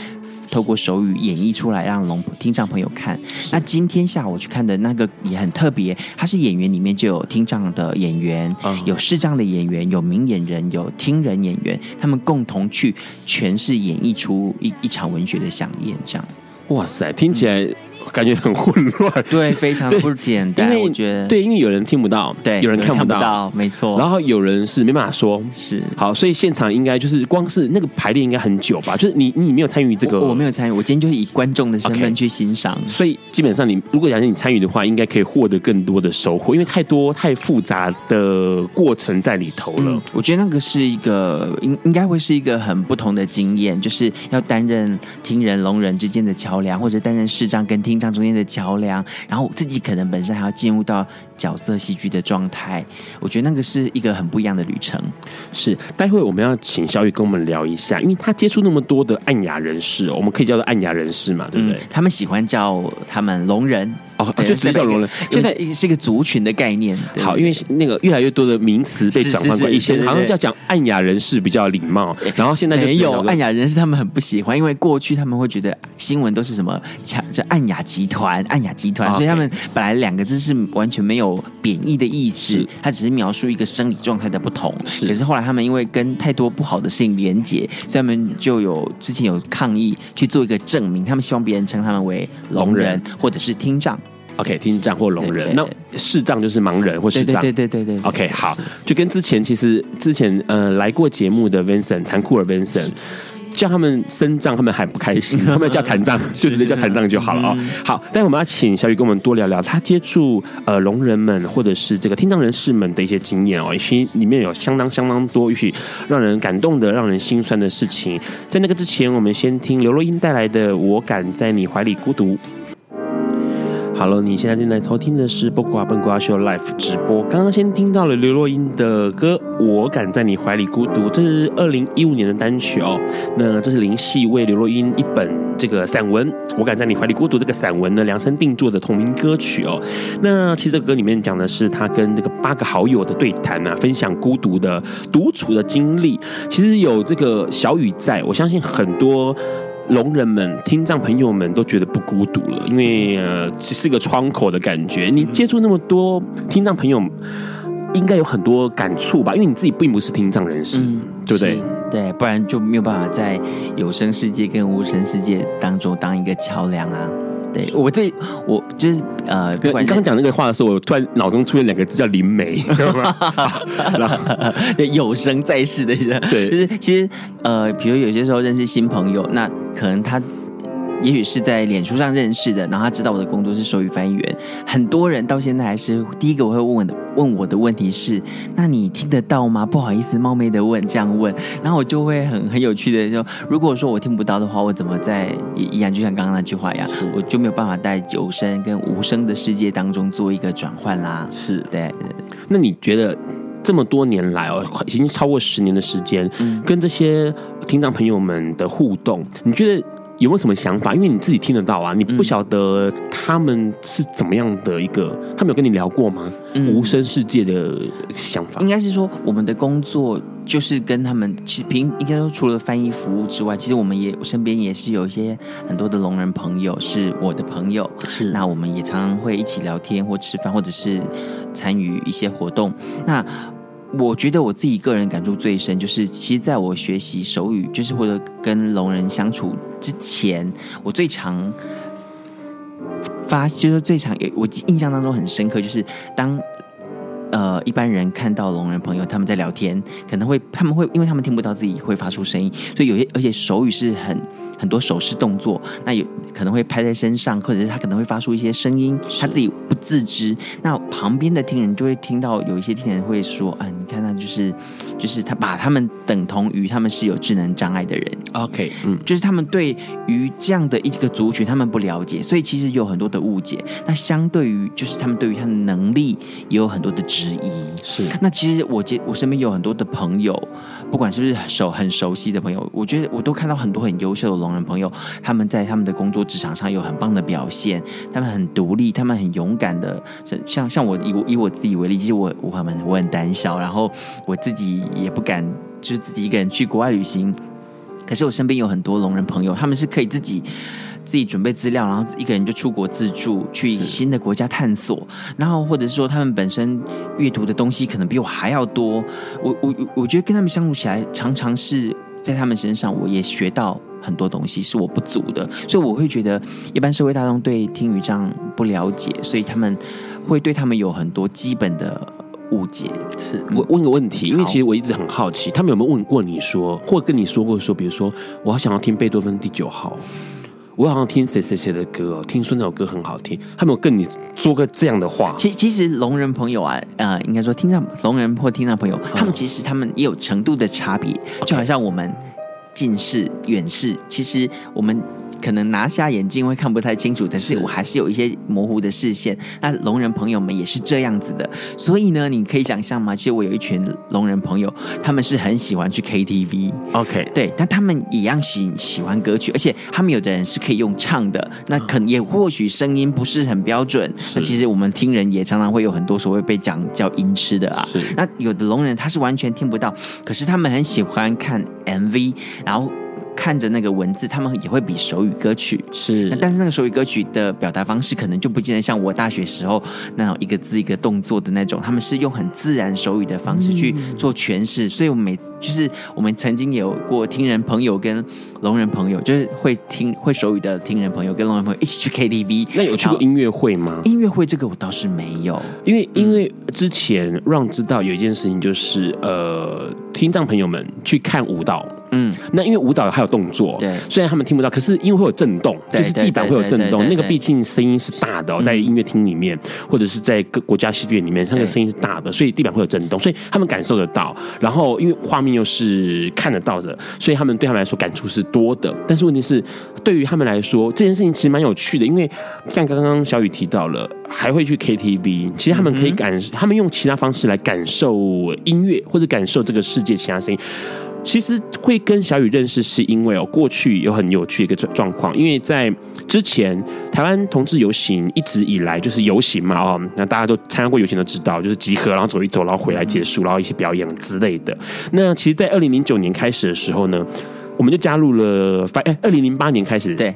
透过手语演绎出来，让听障朋友看。那今天下午去看的那个也很特别，它是演员里面就有听障的演员，有视障的演员，有明眼人，有听人演员，他们共同去诠释演绎出一场文学的飨宴，这样。哇塞，听起来感觉很混乱，对，非常不简单。我觉得对，因为有人听不到，对，有人看不到，没错。然后有人是没办法说，是好，所以现场应该就是光是那个排练应该很久吧？就是你没有参与这个，我没有参与，我今天就是以观众的身份去欣赏。Okay， 所以基本上你如果假设你参与的话，应该可以获得更多的收获，因为太多太复杂的过程在里头了。我觉得那个是一个应该会是一个很不同的经验，就是要担任听人聋人之间的桥梁，或者担任视障跟听障中间的桥梁，然后自己可能本身还要进入到角色戏剧的状态，我觉得那个是一个很不一样的旅程。是，待会我们要请小雨跟我们聊一下，因为他接触那么多的按哑人士，我们可以叫做按哑人士嘛，对不对？他们喜欢叫他们聋人。哦，就直叫聋人，现在是一个族群的概念。好，因为那个越来越多的名词被转换过，以前好像叫讲按哑人士比较礼貌，然后现在就没有按哑人士，他们很不喜欢，因为过去他们会觉得新闻都是什么按哑集团，所以他们本来两个字是完全没有贬义的意思，它只是描述一个生理状态的不同。可是后来他们因为跟太多不好的事情连结，所以他们就之前有抗议去做一个证明，他们希望别人称他们为聋人或者是听障。OK， 听障或聋人，那视障就是盲人或视障，对。OK， 好，就跟之前来过节目的 Vincent 残酷的 Vincent 叫他们身障，他们还不开心，他们叫残障，就直接叫残障就好了哦。好，但我们要请小雨跟我们多聊聊他接触聋人们或者是这个听障人士们的一些经验哦，也许里面有相当多，也许让人感动的、让人心酸的事情。在那个之前，我们先听刘若英带来的《我敢在你怀里孤独》。Hello， 你现在正在收听的是播瓜笨瓜秀 Live 直播。刚刚先听到了刘若英的歌《我敢在你怀里孤独》，这是2015年的单曲哦。那这是林夕为刘若英一本这个散文《我敢在你怀里孤独》这个散文呢量身定做的同名歌曲哦。那其实这个歌里面讲的是他跟这个8个好友的对谈啊，分享孤独的独处的经历。其实有这个小雨在，我相信很多聋人们、听障朋友们都觉得不孤独了，因为是个窗口的感觉。你接触那么多听障朋友，应该有很多感触吧？因为你自己并不是听障人士，对不对？对，不然就没有办法在有声世界跟无声世界当中当一个桥梁啊。对，我就是你刚刚讲那个话的时候，我突然脑中出现两个字叫灵媒，知道吗？对，有生在世的，对，就是其实比如有些时候认识新朋友，那可能他也许是在脸书上认识的，然后他知道我的工作是手语翻译员。很多人到现在还是第一个我会问我的问题是，那你听得到吗？不好意思冒昧的问，这样问，然后我就会很有趣的说，如果说我听不到的话，我怎么在依然就像刚刚那句话一样，我就没有办法在有声跟无声的世界当中做一个转换啦。是，对。那你觉得这么多年来哦，已经超过10年的时间，跟这些听障朋友们的互动，你觉得有没有什么想法？因为你自己听得到啊，你不晓得他们是怎么样的一个，他们有跟你聊过吗？无声世界的想法，应该是说我们的工作就是跟他们，其实应该说除了翻译服务之外，其实我身边也是有一些很多的聋人朋友是我的朋友，是那我们也常常会一起聊天或吃饭，或者是参与一些活动。那我觉得我自己个人感触最深，就是其实在我学习手语，就是或者跟聋人相处之前，我最常我印象当中很深刻，就是当一般人看到聋人朋友他们在聊天，可能他们会因为他们听不到自己会发出声音，所以有些而且手语是很多手势动作，那有可能会拍在身上，或者是他可能会发出一些声音，他自己不自知。那旁边的听人就会听到，有一些听人会说：“啊，你看他就是他把他们等同于他们是有智能障碍的人。” OK， 就是他们对于这样的一个族群他们不了解，所以其实有很多的误解。那相对于就是他们对于他的能力也有很多的质疑。是，那其实我身边有很多的朋友，不管是不是很熟悉的朋友，我觉得我都看到很多很优秀的聋人朋友，他们在他们的工作职场上有很棒的表现，他们很独立，他们很勇敢的，像我以我自己为例，其实我很胆小，然后我自己也不敢就是自己一个人去国外旅行，可是我身边有很多聋人朋友，他们是可以自己准备资料，然后一个人就出国自助去新的国家探索，然后或者是说他们本身阅读的东西可能比我还要多，我觉得跟他们相处起来，常常是在他们身上我也学到很多东西是我不足的，所以我会觉得一般社会大众对听语障不了解，所以他们会对他们有很多基本的误解。是，我问个问题，因为其实我一直很好奇，他们有没有问过你说，或跟你说过说，比如说我好想要听贝多芬第9号，我好像听谁的歌哦，听说那首歌很好听，他们有跟你说过这样的话？其实聋人朋友啊，应该说听障聋人或听障朋友，他们其实他们也有程度的差别，就好像我们近视、远视，其实我们可能拿下眼镜会看不太清楚，但是我还是有一些模糊的视线。那聋人朋友们也是这样子的，所以呢，你可以想象吗？其实我有一群聋人朋友，他们是很喜欢去 KTV。OK， 对，但他们一样喜欢歌曲，而且他们有的人是可以用唱的，那可能也或许声音不是很标准。那其实我们听人也常常会有很多所谓被讲叫音痴的啊。那有的聋人他是完全听不到，可是他们很喜欢看 MV， 然后看着那个文字，他们也会比手语歌曲是，但是那个手语歌曲的表达方式可能就不见得像我大学时候那种一个字一个动作的那种，他们是用很自然手语的方式去做诠释。所以我们曾经有过听人朋友跟聋人朋友，就是会手语的听人朋友跟聋人朋友一起去 KTV。那有去过音乐会吗？音乐会这个我倒是没有，因为之前Ron知道有一件事情，就是听障朋友们去看舞蹈。那因为舞蹈还有动作，对，虽然他们听不到，可是因为会有震动，就是地板会有震动，对对对对对对，那个毕竟声音是大的，在音乐厅里面或者是在国家戏剧院里面，那个声音是大的，所以地板会有震动，所以他们感受得到，然后因为画面又是看得到的，所以他们对他们来说感触是多的。但是问题是，对于他们来说这件事情其实蛮有趣的，因为像刚刚小雨提到了还会去 KTV， 其实他们可以他们用其他方式来感受音乐或者感受这个世界其他声音。其实会跟小雨认识是因为过去有很有趣的一个状况，因为在之前台湾同志游行一直以来就是游行嘛，那大家都参加过游行都知道，就是集合然后走一走然后回来结束，然后一起表演之类的。那其实在2009年开始的时候呢，我们就加入了2008年开始，对，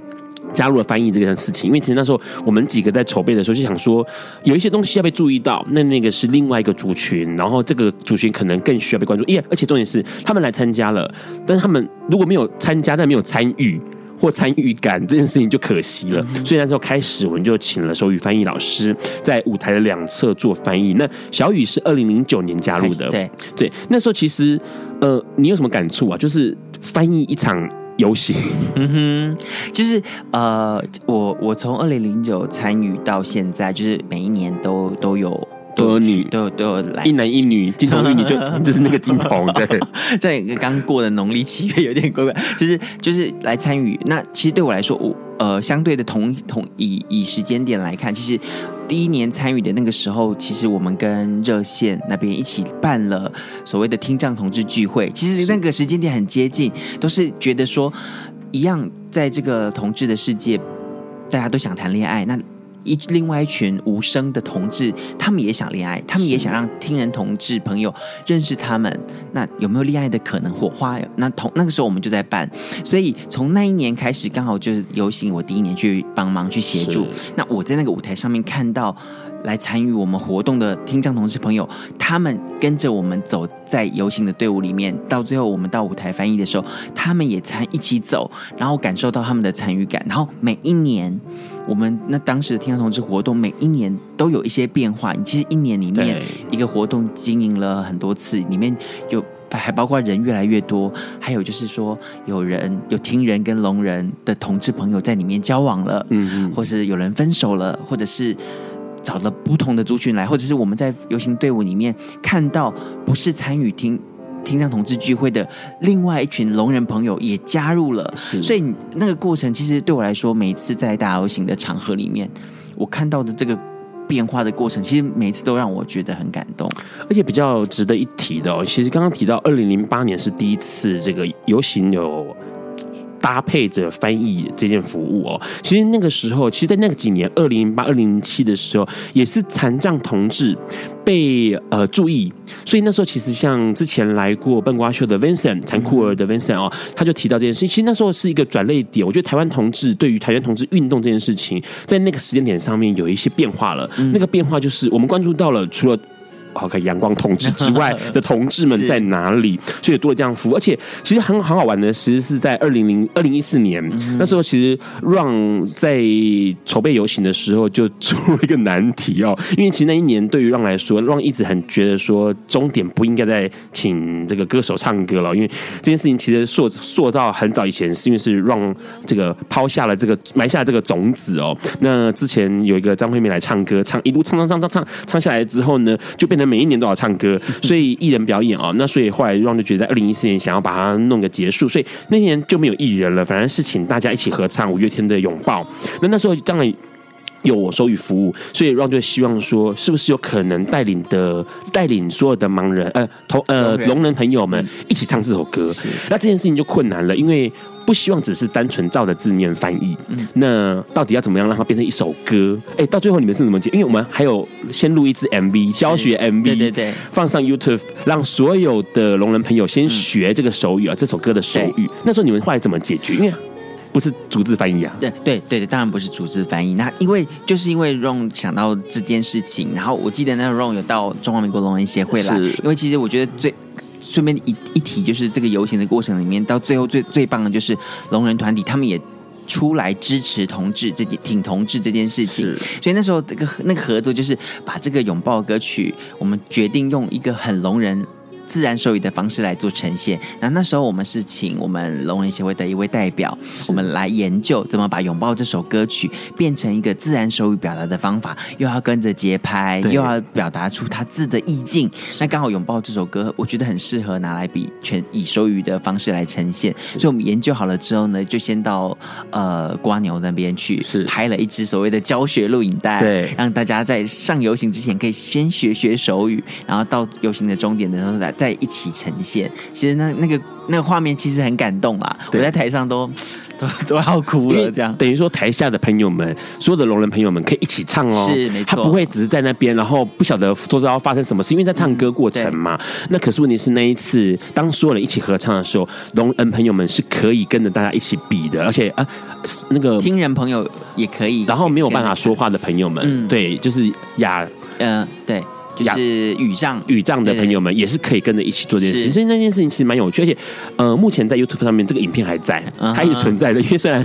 加入了翻译这件事情。因为其实那时候我们几个在筹备的时候就想说，有一些东西要被注意到，那个是另外一个族群，然后这个族群可能更需要被关注，而且重点是他们来参加了，但是他们如果没有参加但没有参与或参与感，这件事情就可惜了。所以那时候开始我们就请了手语翻译老师在舞台的两侧做翻译。那小雨是2009年加入的，对，那时候其实你有什么感触啊？就是翻译一场游行。嗯哼，就是我从2009参与到现在，就是每一年都有。都有来一男一女金童玉女就是那个金童，对，在刚过的农历七月有点怪怪，就是来参与。那其实对我来说，我相对的以时间点来看，其实第一年参与的那个时候，其实我们跟热线那边一起办了所谓的听障同志聚会，其实那个时间点很接近，都是觉得说一样，在这个同志的世界，大家都想谈恋爱，那。另外一群无声的同志，他们也想恋爱，他们也想让听人同志朋友认识他们，那有没有恋爱的可能火花？那个时候我们就在办，所以从那一年开始，刚好就是游行，我第一年去帮忙去协助。那我在那个舞台上面看到来参与我们活动的听障同志朋友，他们跟着我们走在游行的队伍里面，到最后我们到舞台翻译的时候，他们也一起走，然后感受到他们的参与感。然后每一年我们那当时的听障同志活动每一年都有一些变化，其实一年里面一个活动经营了很多次，里面就还包括人越来越多，还有就是说有听人跟聋人的同志朋友在里面交往了，或是有人分手了，或者是找了不同的族群来，或者是我们在游行队伍里面看到不是参与听障同志聚会的另外一群聋人朋友也加入了，所以那个过程其实对我来说，每次在大游行的场合里面，我看到的这个变化的过程，其实每次都让我觉得很感动。而且比较值得一提的其实刚刚提到2008年是第一次这个游行有搭配着翻译这件服务其实那个时候，其实在那几年2008、2007的时候，也是残障同志被注意，所以那时候其实像之前来过笨瓜秀的 Vincent 残酷儿的 Vincent 他就提到这件事情。其实那时候是一个转捩点，我觉得台湾同志对于台湾同志运动这件事情，在那个时间点上面有一些变化了。那个变化就是我们关注到了除了阳光同志之外的同志们在哪里所以多了这样服务。而且其实很好玩的，其实是在2014年、那时候其实 Ron 在筹备游行的时候就出了一个难题因为其实那一年对于 Ron 来说， Ron 一直很觉得说终点不应该再请这个歌手唱歌了，因为这件事情其实说到很早以前，是因为是 Ron 这个埋下了这个种子那之前有一个张惠妹来唱歌，一路唱下来之后呢，就变成每一年都要唱歌，所以艺人表演那所以后来 Ron 就觉得在2014年想要把它弄个结束，所以那年就没有艺人了，反而是请大家一起合唱五月天的拥抱。那时候当然有手语服务，所以 Ron 就希望说是不是有可能带领所有的盲人聋人朋友们一起唱这首歌。那这件事情就困难了，因为不希望只是单纯照着字面翻译，那到底要怎么样让它变成一首歌？到最后你们是怎么解？因为我们还有先录一支 MV 教学 MV， 对，放上 YouTube， 让所有的聋人朋友先学这个手语这首歌的手语。那时候你们后来怎么解决？因为不是逐字翻译啊。对，当然不是逐字翻译。那因为 Ron 想到这件事情，然后我记得那 Ron 有到中华民国聋人协会来，因为其实我觉得顺便一提，就是这个游行的过程里面，到最后最棒的就是聋人团体，他们也出来支持同志挺同志这件事情，所以那时候那个合作就是把这个拥抱歌曲，我们决定用一个很聋人自然手语的方式来做呈现。那时候我们是请我们聋人协会的一位代表，我们来研究怎么把拥抱这首歌曲变成一个自然手语表达的方法，又要跟着节拍，又要表达出它字的意境。那刚好拥抱这首歌我觉得很适合拿来以手语的方式来呈现，所以我们研究好了之后呢，就先到瓜牛那边去拍了一支所谓的教学录影带，让大家在上游行之前可以先学手语，然后到游行的终点的时候在一起呈现。其实那个画面其实很感动啦，我在台上都要哭了，这样等于说台下的朋友们，所有的聋人朋友们可以一起唱是没错，他不会只是在那边，然后不晓得不知道发生什么事，因为在唱歌过程嘛。那可是问题是那一次当所有人一起合唱的时候，聋人朋友们是可以跟着大家一起比的，而且那个听人朋友也可以，然后没有办法说话的朋友们，对，就是对。就是语障的朋友们也是可以跟着一起做这件事情，所以那件事情其实蛮有趣，而且目前在 YouTube 上面这个影片还在，它一直存在的，因为虽然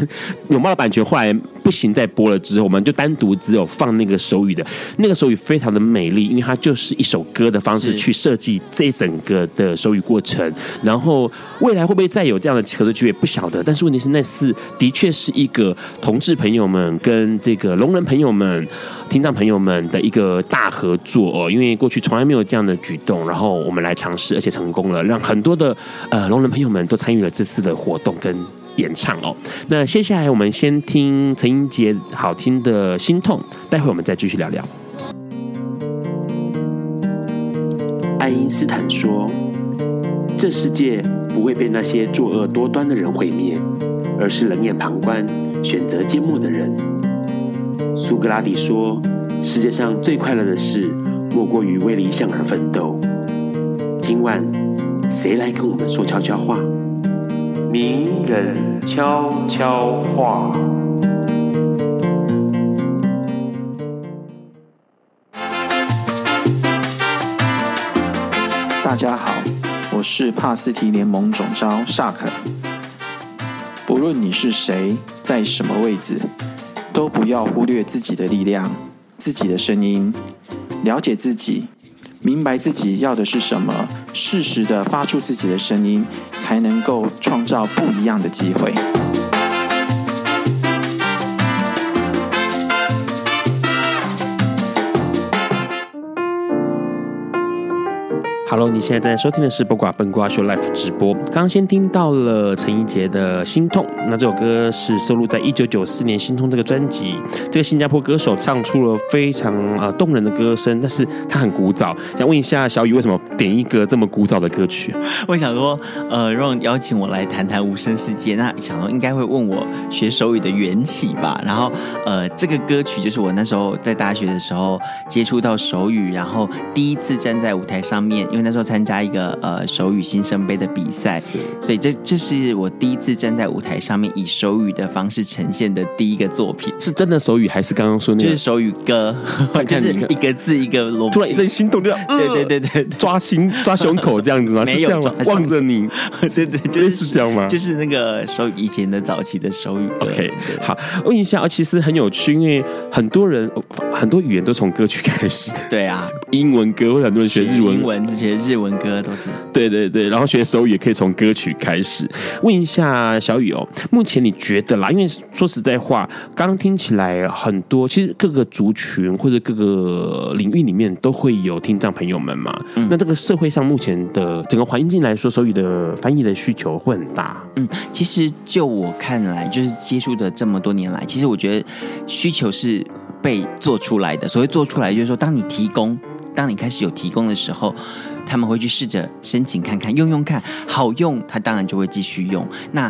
有冒版权后来不行再播了之后，我们就单独只有放那个手语的，那个手语非常的美丽，因为它就是一首歌的方式去设计这整个的手语过程，然后未来会不会再有这样的合作机会不晓得，但是问题是那次的确是一个同志朋友们跟这个聋人朋友们听障朋友们的一个大合作哦，因为过去从来没有这样的举动，然后我们来尝试，而且成功了，让很多的聋人朋友们都参与了这次的活动跟演唱哦。那接下来我们先听陈英杰好听的心痛，待会我们再继续聊聊。爱因斯坦说，这世界不会被那些作恶多端的人毁灭，而是冷眼旁观选择缄默的人。苏格拉底说，世界上最快乐的事莫过于为理想而奋斗。今晚谁来跟我们说悄悄话？名人悄悄话。大家好，我是帕斯提联盟总召萨克。不论你是谁，在什么位置，都不要忽略自己的力量，自己的声音。了解自己，明白自己要的是什么，适时的发出自己的声音，才能够创造不一样的机会。Hello， 你现在在收听的是不寡笨瓜秀 Live 直播。刚刚先听到了陈怡杰的《心痛》，那这首歌是收录在1994年《心痛》这个专辑。这个新加坡歌手唱出了非常动人的歌声，但是他很古早。想问一下小雨，为什么点一个这么古早的歌曲？我想说，Ron 邀请我来谈谈无声世界，那想说应该会问我学手语的缘起吧。然后这个歌曲就是我那时候在大学的时候接触到手语，然后第一次站在舞台上面，因为那时候参加一个手语新生杯的比赛，所以这是我第一次站在舞台上面以手语的方式呈现的第一个作品。是真的手语还是刚刚说那个？就是手语歌，就是一个字一个罗。突然一阵心动就，对，抓胸口这样子吗？没有，是这样吗？望着你，就是这样吗？就是那个手语以前的早期的手语歌。OK， 好，问一下，其实很有趣，因为很多人很多语言都从歌曲开始的。对啊，英文歌或者很多人学日文，英文这些。日文歌都是对，然后学手语也可以从歌曲开始。问一下小雨哦，目前你觉得啦，因为说实在话，刚刚听起来很多，其实各个族群或者各个领域里面都会有听障朋友们嘛。那这个社会上目前的整个环境来说，手语的翻译的需求会很大。其实就我看来，就是接触的这么多年来，其实我觉得需求是被做出来的。所谓做出来，就是说当你开始有提供的时候，他们会去试着申请看看，用看，好用，他当然就会继续用。那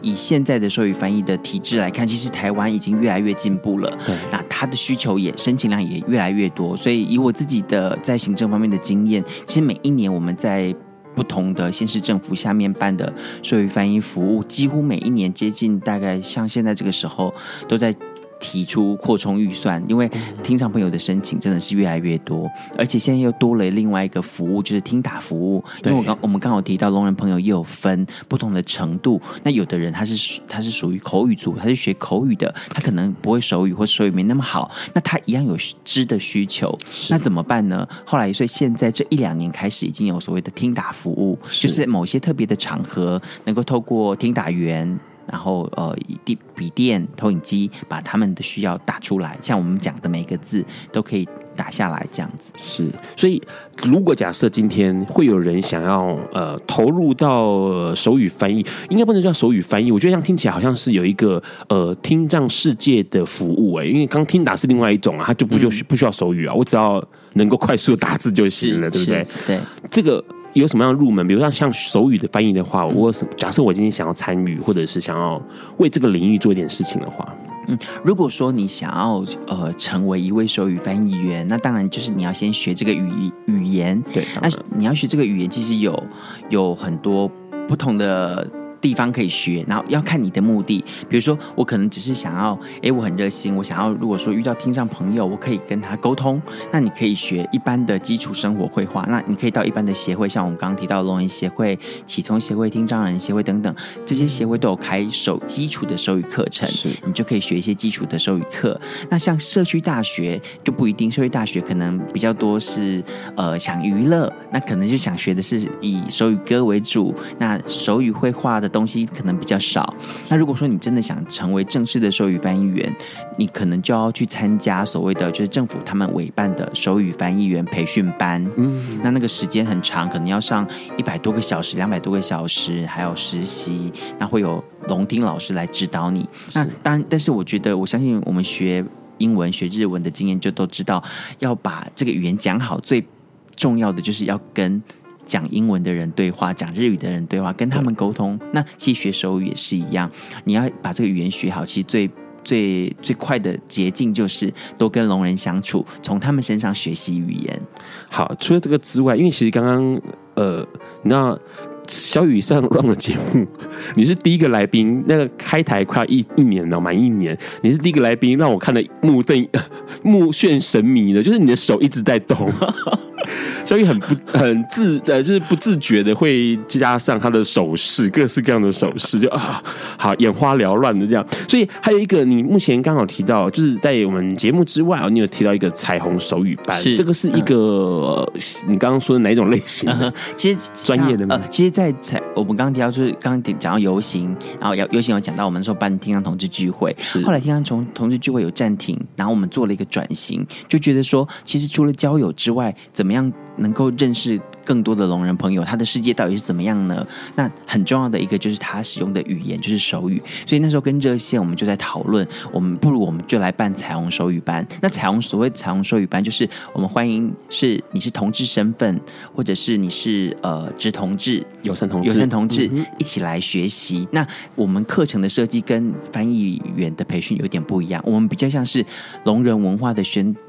以现在的手语翻译的体制来看，其实台湾已经越来越进步了，那它的需求也申请量也越来越多。所以以我自己的在行政方面的经验，其实每一年我们在不同的县市政府下面办的手语翻译服务，几乎每一年接近大概像现在这个时候都在提出扩充预算，因为听障朋友的申请真的是越来越多，而且现在又多了另外一个服务，就是听打服务。因为我们刚好提到聋人朋友也有分不同的程度，那有的人他是属于口语族，他是学口语的，他可能不会手语或手语没那么好，那他一样有知的需求，那怎么办呢？后来所以现在这1-2年开始已经有所谓的听打服务，就是某些特别的场合能够透过听打员，然后笔电、投影机把他们的需要打出来，像我们讲的每个字都可以打下来，这样子是。所以，如果假设今天会有人想要投入到手语翻译，应该不能叫手语翻译，我觉得像听起来好像是有一个听障世界的服务因为刚听打是另外一种啊，它就不需要手语啊，我只要能够快速打字就行了，对不对？对，这个。有什么样的入门？比如像手语的翻译的话，假设我今天想要参与，或者是想要为这个领域做一点事情的话，如果说你想要成为一位手语翻译员，那当然就是你要先学这个语言。对，那你要学这个语言，其实有很多不同的地方可以学，然后要看你的目的。比如说我可能只是想要我很热心，我想要如果说遇到听障朋友我可以跟他沟通，那你可以学一般的基础生活绘画，那你可以到一般的协会，像我们刚刚提到聋人协会、启聪协会、听障人协会等等，这些协会都有开基础的手语课程，你就可以学一些基础的手语课。那像社区大学就不一定，社区大学可能比较多是想娱乐，那可能就想学的是以手语歌为主，那手语绘画的东西可能比较少。那如果说你真的想成为正式的手语翻译员，你可能就要去参加所谓的就是政府他们委办的手语翻译员培训班，那个时间很长，可能要上100多个小时、200多个小时，还有实习，那会有聋听老师来指导你。那当然，但是我觉得我相信我们学英文、学日文的经验就都知道，要把这个语言讲好，最重要的就是要跟讲英文的人对话，讲日语的人对话，跟他们沟通。那其实学手语也是一样，你要把这个语言学好，其实最快的捷径就是多跟聋人相处，从他们身上学习语言。好，除了这个之外，因为其实刚刚那小雨上 Ron 的节目，你是第一个来宾，那个开台快一年了，满1年，你是第一个来宾，让我看得目眩神迷的，就是你的手一直在动。小雨就是不自觉的会加上他的手势，各式各样的手势，就好眼花缭乱的这样。所以还有一个，你目前刚好提到，就是在我们节目之外，你有提到一个彩虹手语班，这个是一个你刚刚说的哪一种类型？其实专业的吗？其实在我们刚刚提到，就是刚刚讲到游行，然后游行有讲到我们说办听障同志聚会，后来听障同志聚会有暂停，然后我们做了一个转型，就觉得说，其实除了交友之外，怎么样能够认识更多的聋人朋友，他的世界到底是怎么样呢？那很重要的一个就是他使用的语言就是手语，所以那时候跟热线我们就在讨论，不如我们就来办彩虹手语班。那所谓彩虹手语班，就是我们欢迎你是同志身份，或者是你是直同志、友善同志、一起来学习。那我们课程的设计跟翻译员的培训有点不一样，我们比较像是聋人文化的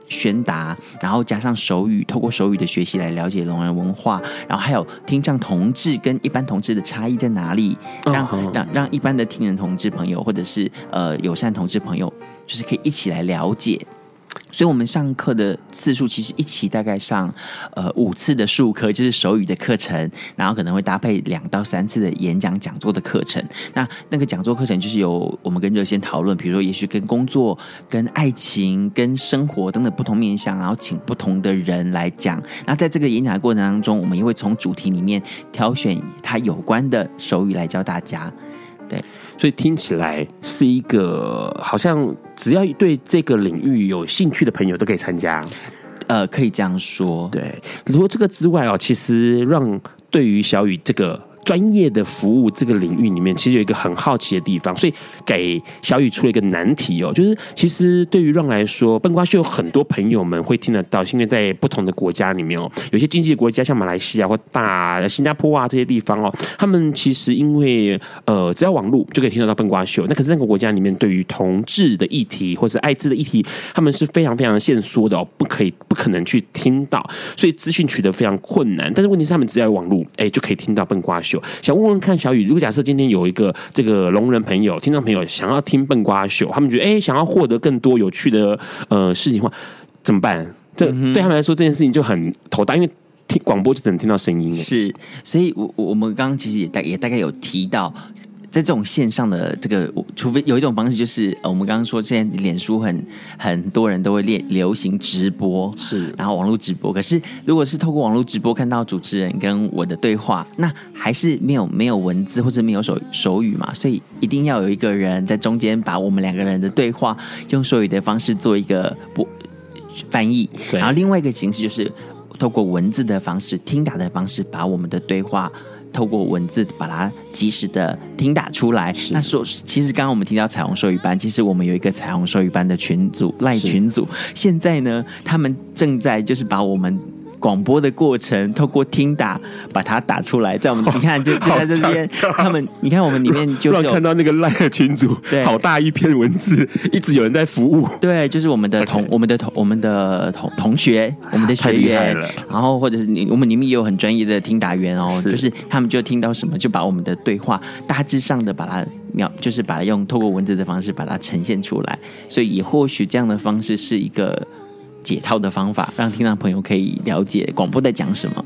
宣达，然后加上手语，透过手语的学习来了解聋人文化，然后还有听障同志跟一般同志的差异在哪里，让一般的听人同志朋友或者是友善同志朋友，就是可以一起来了解。所以我们上课的次数其实一期大概上5次的数科，就是手语的课程，然后可能会搭配2到3次的演讲讲座的课程。那个讲座课程就是由我们跟热线讨论，比如说也许跟工作、跟爱情、跟生活等等不同面向，然后请不同的人来讲。那在这个演讲的过程当中，我们也会从主题里面挑选它有关的手语来教大家。对，所以听起来是一个好像只要对这个领域有兴趣的朋友都可以参加，可以这样说。对，除了这个之外其实让对于小雨这个专业的服务这个领域里面，其实有一个很好奇的地方，所以给小雨出了一个难题就是其实对于Ron来说，笨瓜秀有很多朋友们会听得到，因为在不同的国家里面有些经济的国家，像马来西亚或新加坡这些地方他们其实因为只要网路就可以听得到笨瓜秀，那可是那个国家里面对于同志的议题或者艾滋的议题，他们是非常非常限缩的不可能去听到，所以资讯取得非常困难。但是问题是他们只要有网路就可以听到笨瓜秀。想问问看小雨，如果假设今天有一个这个聋人朋友、听障朋友想要听笨瓜秀，他们觉得想要获得更多有趣的事情的话，怎么办？对他们来说这件事情就很头大，因为广播就只能听到声音。是，所以我们刚刚其实也大概有提到。在这种线上的这个，除非有一种方式，就是我们刚刚说，现在脸书很多人都会流行直播，是，然后网络直播。可是如果是透过网络直播看到主持人跟我的对话，那还是没有文字或者没有手语嘛，所以一定要有一个人在中间把我们两个人的对话用手语的方式做一个翻译。然后另外一个形式就是透过文字的方式、听打的方式，把我们的对话透过文字把它及时的听打出来。那其实刚刚我们提到彩虹手语班，其实我们有一个彩虹手语班的群组，LINE群组。现在呢，他们正在就是把我们广播的过程，透过听打把它打出来，在我们你看就在这边，他们你看我们里面就是有看到那个 LINE 的群组，好大一篇文字，一直有人在服务。对，就是我们的同学，我们的学员，然后或者是我们里面也有很专业的听打员哦，就是他们就听到什么就把我们的对话大致上的把它就是把它用透过文字的方式把它呈现出来，所以也或许这样的方式是一个解套的方法，让听到朋友可以了解广播在讲什么。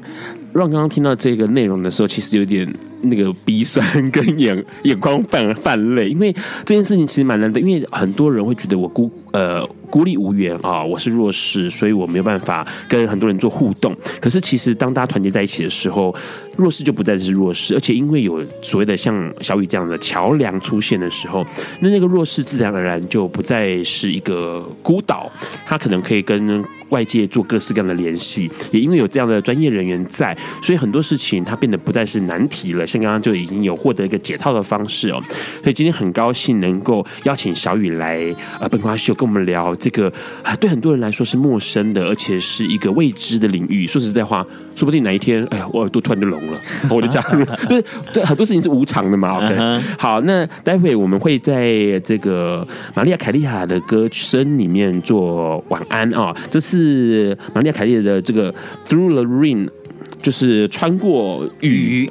Ron 刚刚听到这个内容的时候，其实有点那个鼻酸跟眼光泛泪，因为这件事情其实蛮难的，因为很多人会觉得我孤立无援啊，我是弱势，所以我没有办法跟很多人做互动。可是其实当大家团结在一起的时候，弱势就不再是弱势，而且因为有所谓的像小雨这样的桥梁出现的时候，那个弱势自然而然就不再是一个孤岛，他可能可以跟外界做各式各样的联系，也因为有这样的专业人员在，所以很多事情它变得不再是难题了，像刚刚就已经有获得一个解套的方式哦。所以今天很高兴能够邀请小雨来笨瓜秀跟我们聊这个对很多人来说是陌生的，而且是一个未知的领域。说实在话，说不定哪一天哎呀我耳朵突然就聋了，我就加入就是对很多事情是无常的嘛。 OK、uh-huh. 好，那待会我们会在这个玛丽亚凯莉亚的歌声里面做晚安哦，这是玛丽亚凯莉的这个 Through the Rain， 就是穿过雨，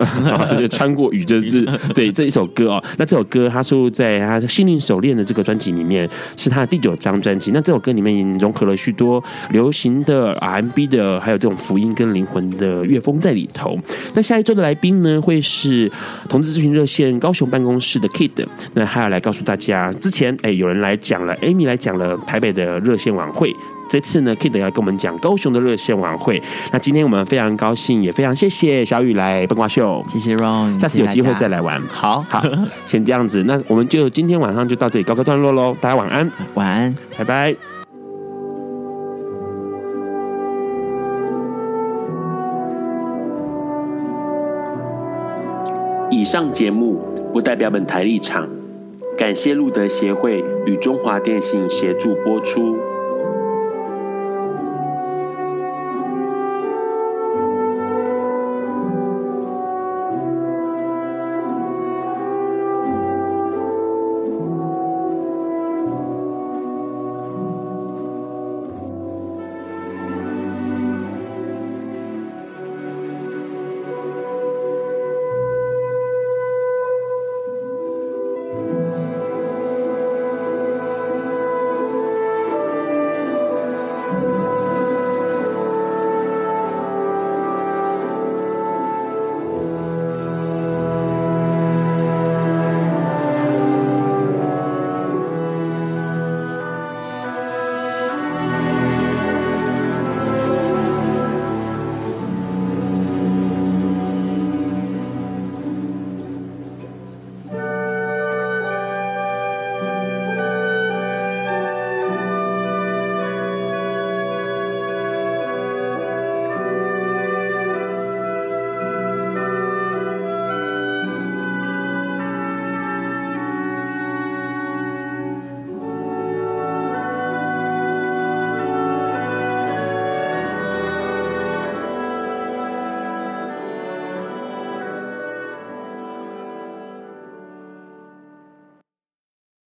就是穿过雨，就是对这一首歌哦。那这首歌它收录在他心灵手链的这个专辑里面，是他的第9张专辑。那这首歌里面融合了许多流行的 R&B 的，还有这种福音跟灵魂的乐风在里头。那下一周的来宾呢，会是同志咨询热线高雄办公室的 KID， 那他要来告诉大家，之前有人来讲了 ，Amy 来讲了台北的热线晚会。这次呢 KID 要跟我们讲高雄的热线晚会。那今天我们非常高兴，也非常谢谢小雨来笨瓜秀，谢谢 Ron， 下次有机会再来玩。好，先这样子，那我们就今天晚上就到这里告个段落咯，大家晚安，晚安，拜拜。以上节目不代表本台立场，感谢路德协会与中华电信协助播出。